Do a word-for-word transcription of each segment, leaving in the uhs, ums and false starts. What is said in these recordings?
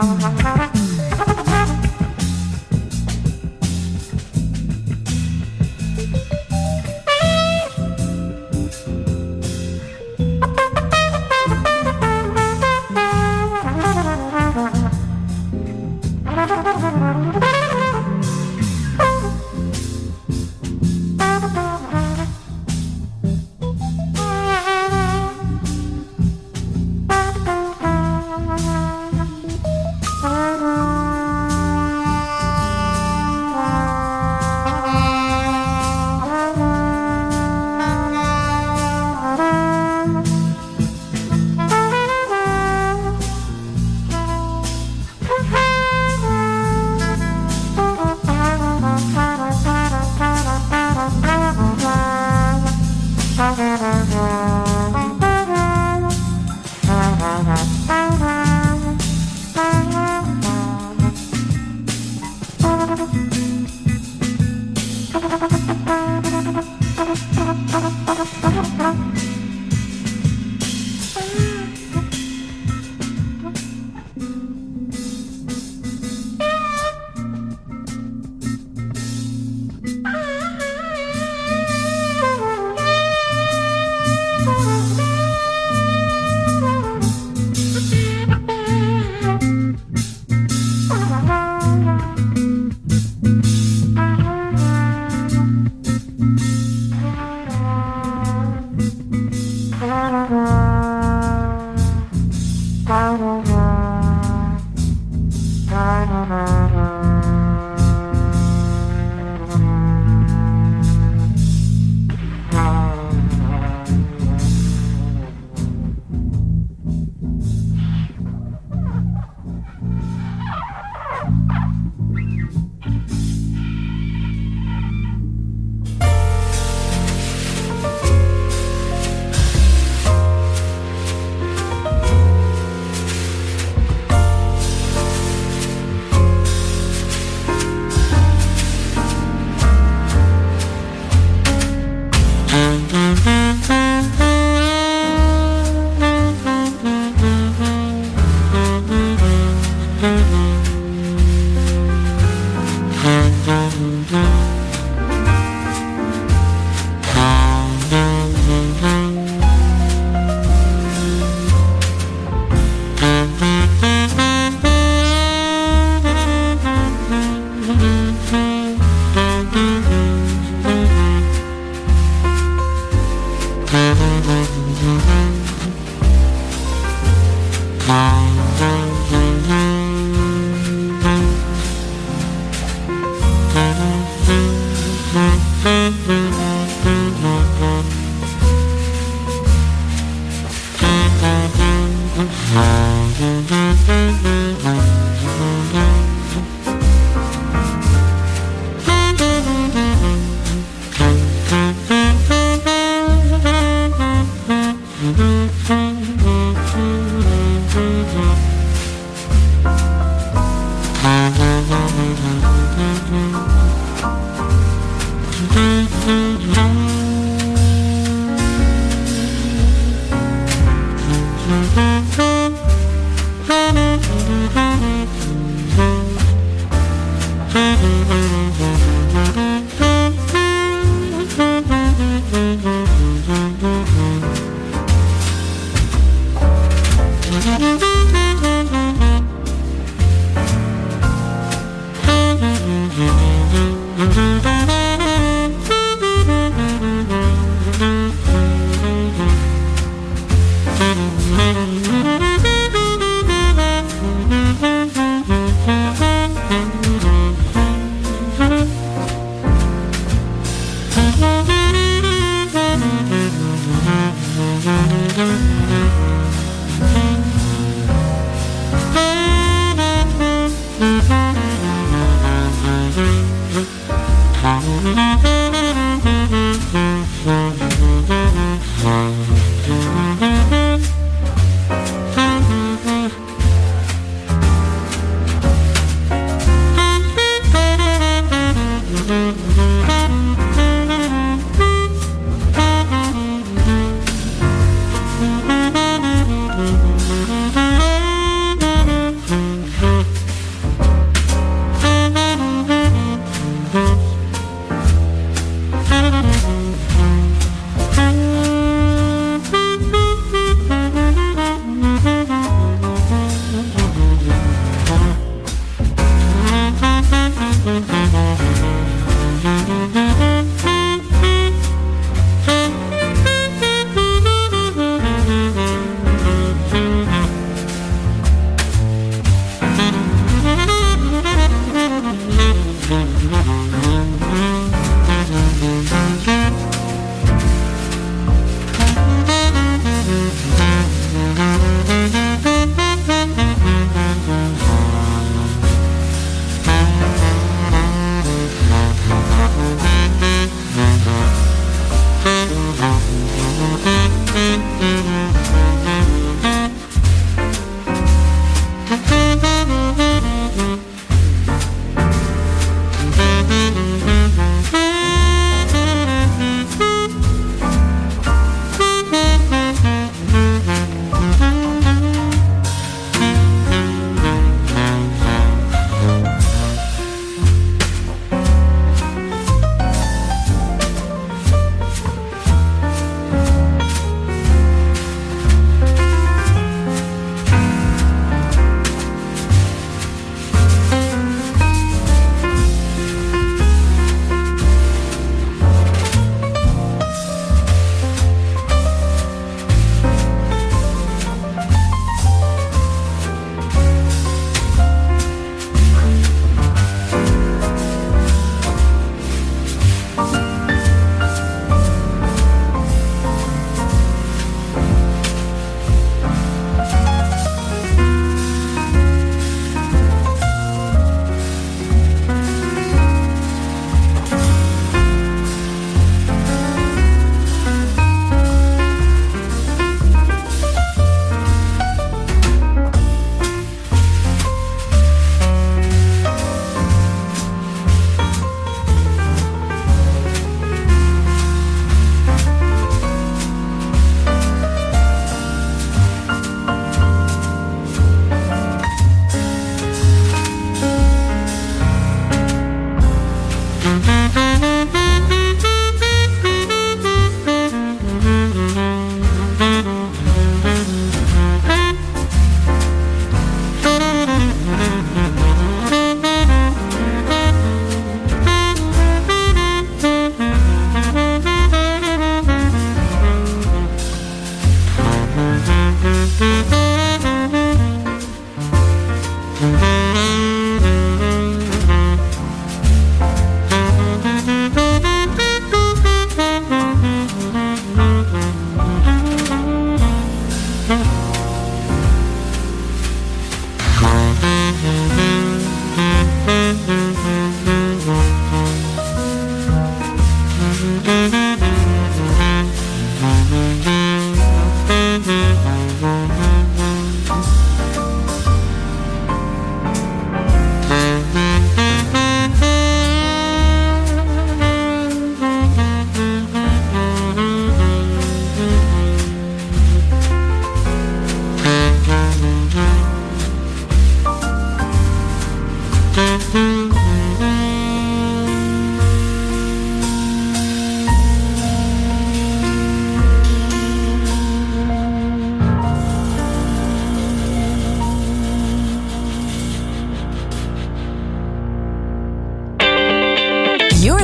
Mm-hmm.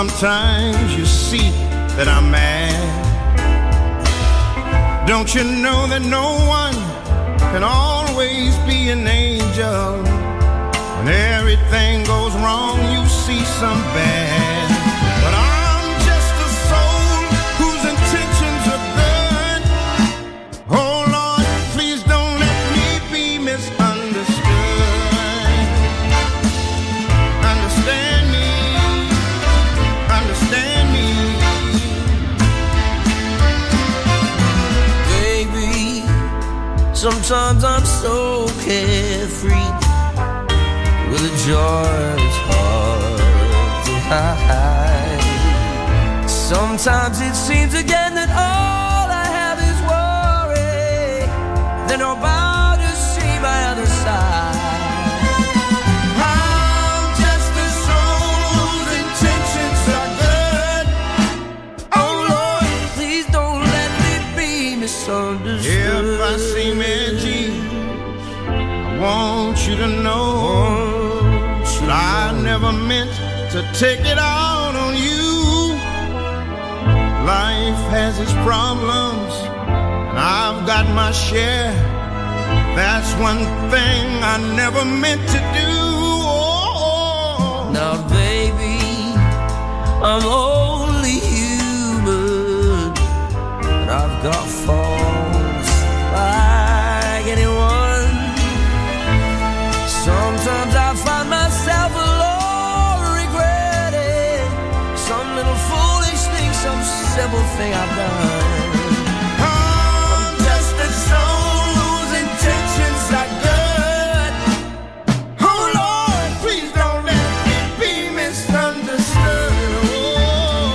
Sometimes you see that I'm mad. Don't you know that no one can always be an angel? When everything goes wrong, you see some bad. But I'm just a soul whose intentions are good. Oh Lord, please don't let me be misunderstood. Understand me, understand me. Baby, sometimes I'm so carefree, with a joy it's hard to hide. Sometimes it seems again that all I have is worry, then I'm about to see my other side. Want you to know I never meant to take it out on you. Life has its problems, and I've got my share. That's one thing I never meant to do. Oh. Now, baby, I'm only human, but I've got faults like anyone. Sometimes I find myself alone regretting some little foolish thing, some simple thing I've done. I'm just a soul whose intentions are good. Oh Lord, please don't let me be misunderstood. Oh,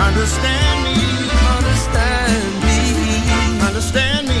understand me, understand me, understand me.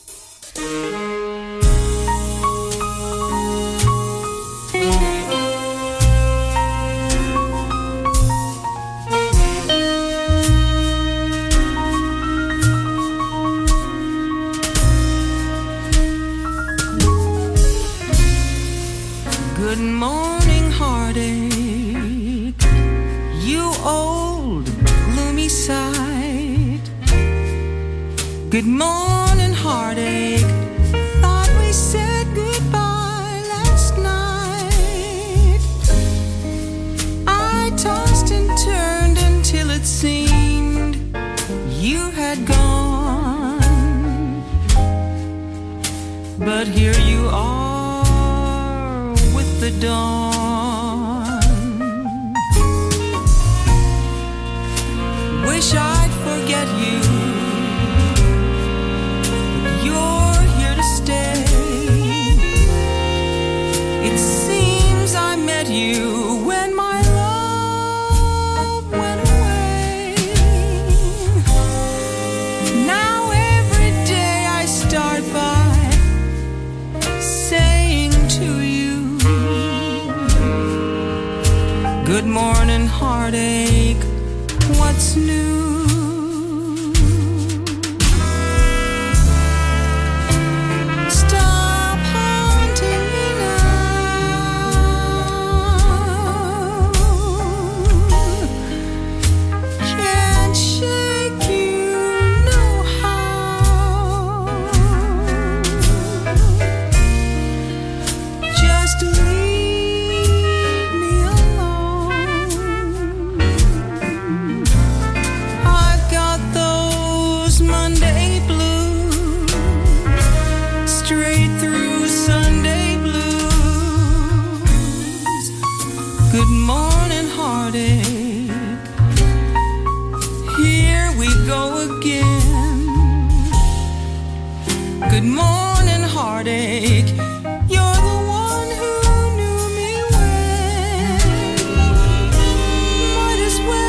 Good morning, heartache. Thought we said goodbye last night. I tossed and turned until it seemed you had gone. But here you are with the dawn. Wish I'd forget you. It seems I met you when my love went away. Now every day I start by saying to you, good morning, heartache, what's new? As well.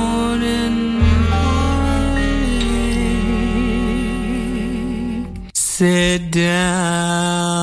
morning light. Sit down.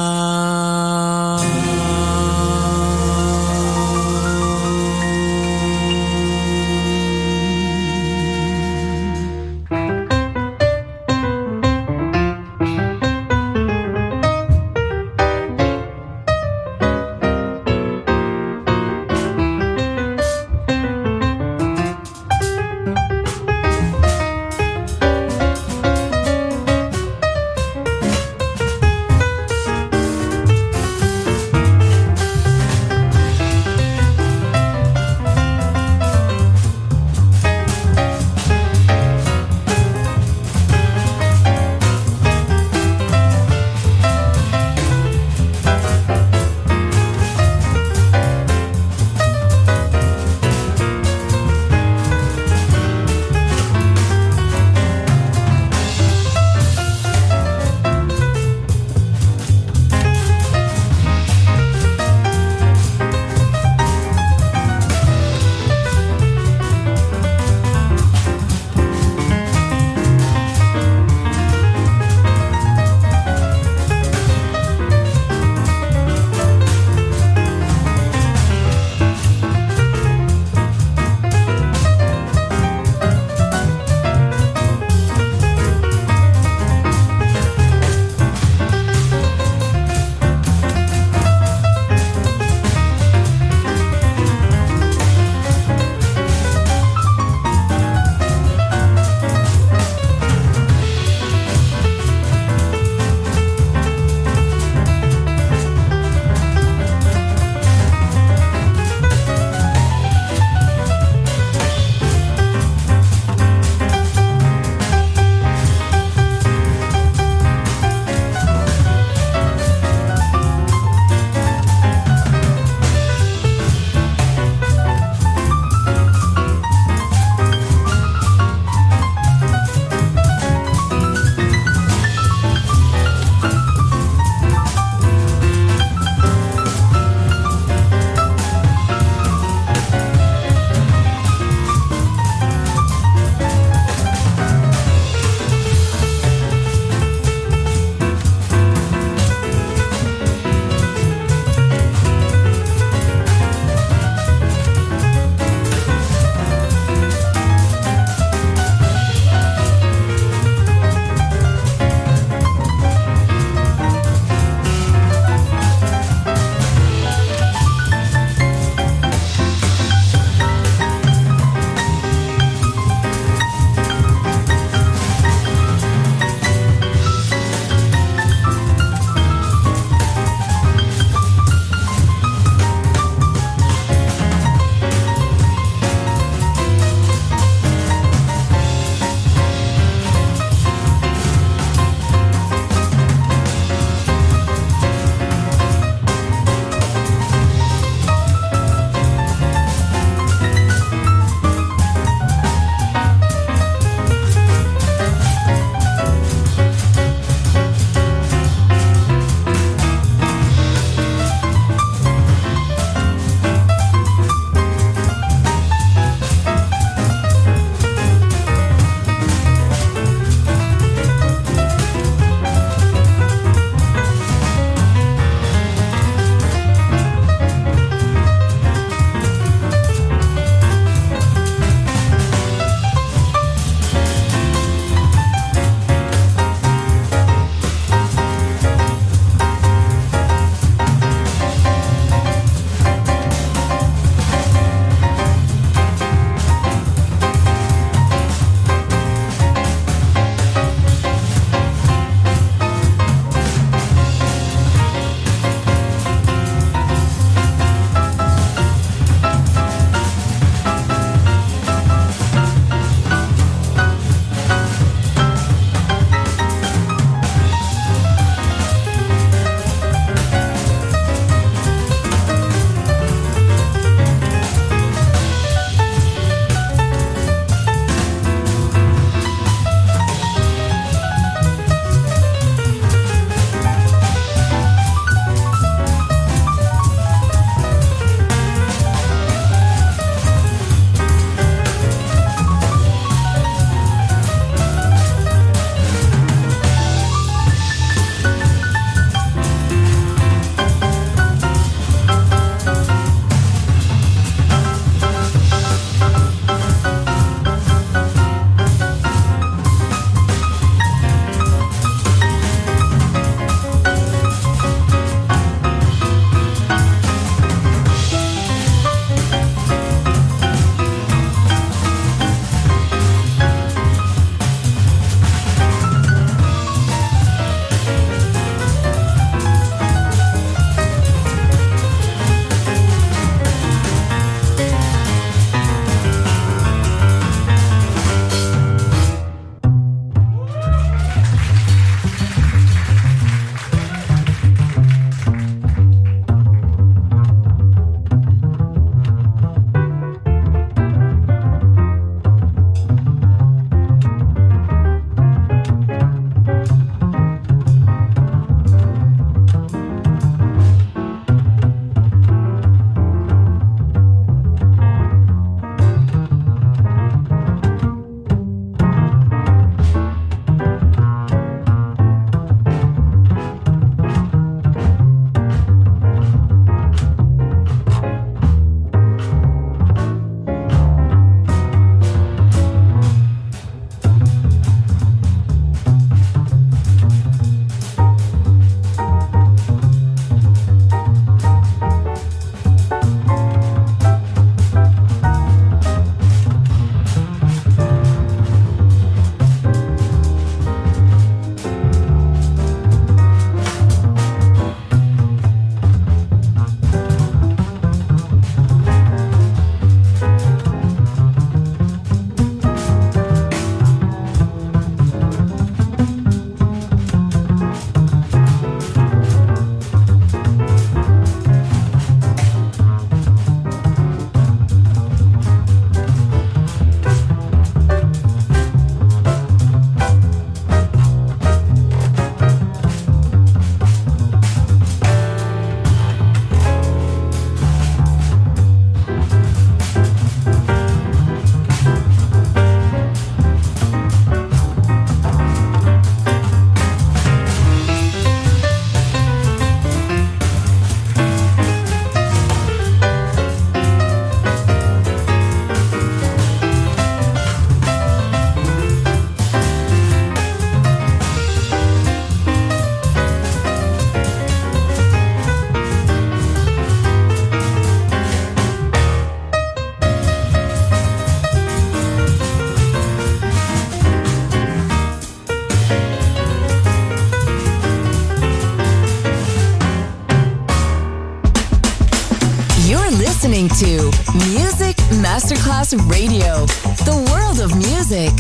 to Music Masterclass Radio, the world of music.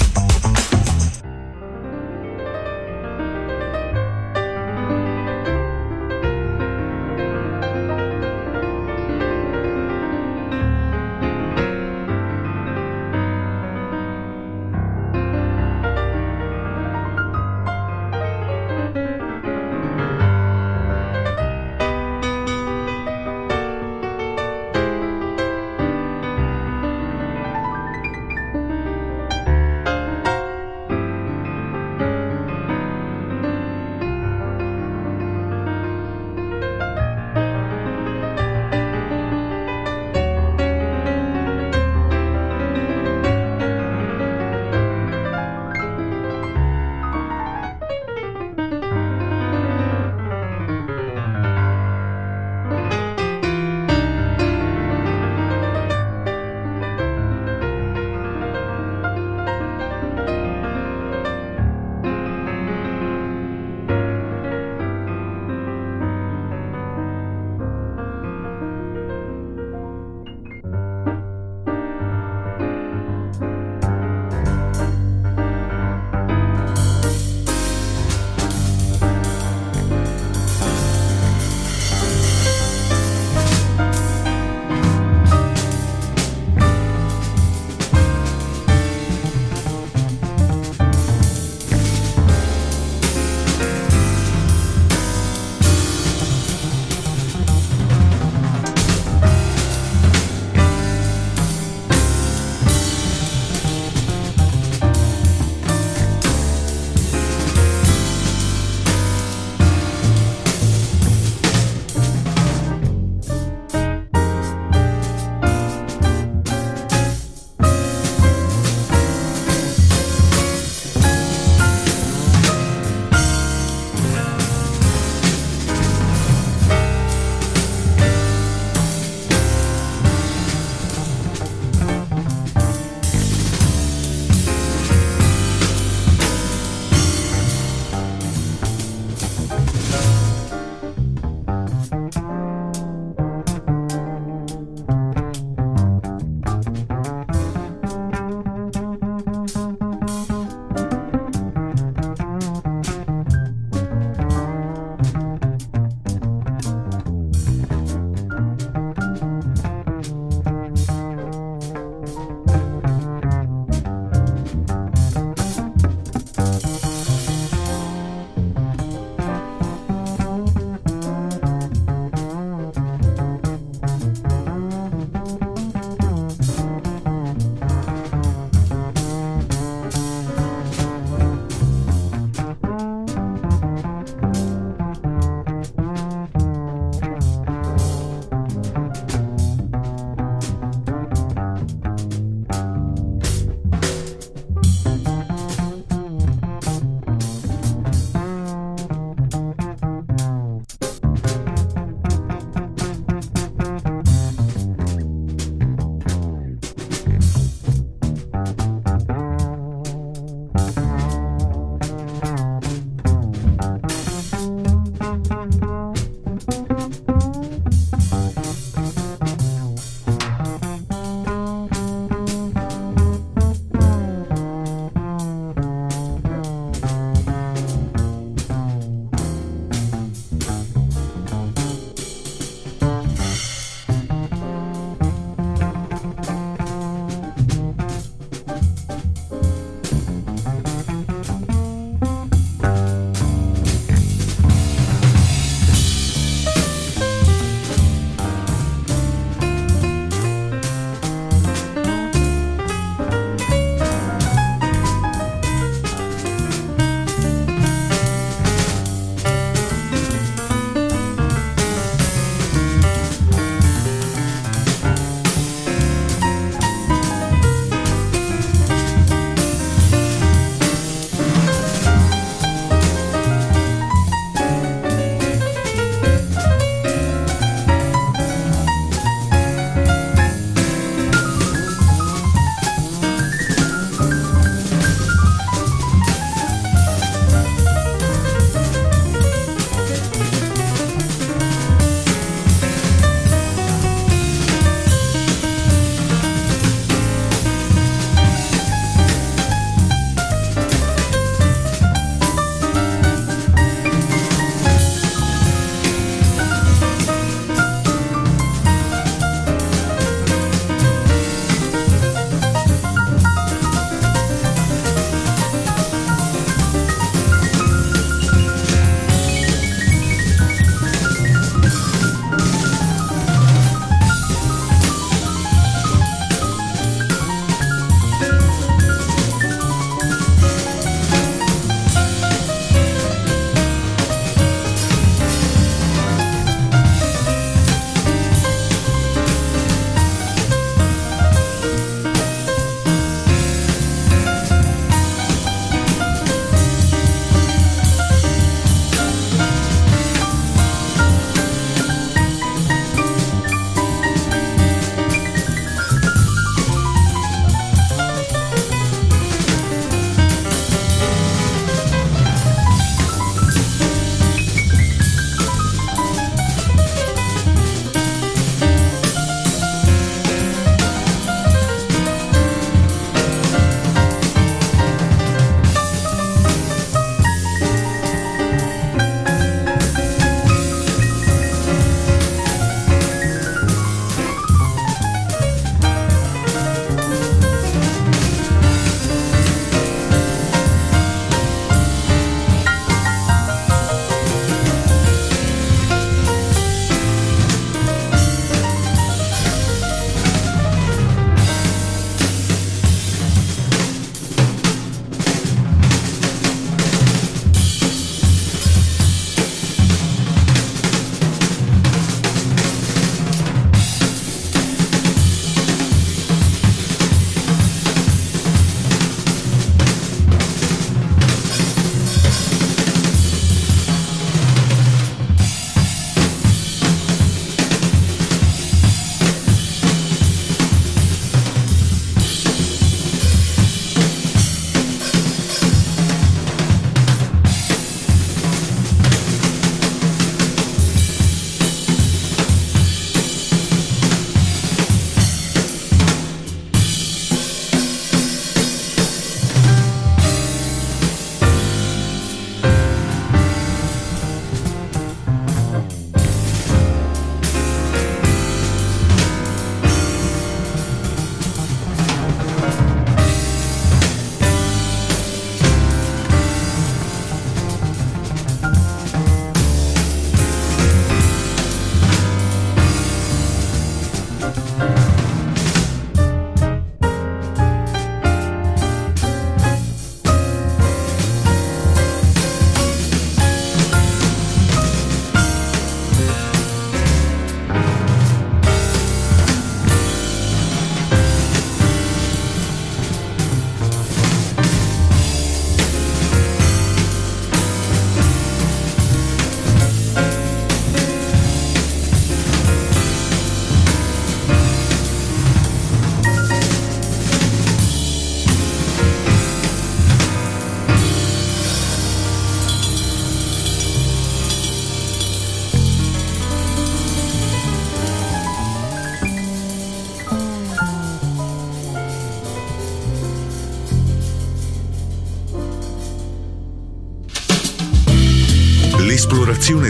L'esplorazione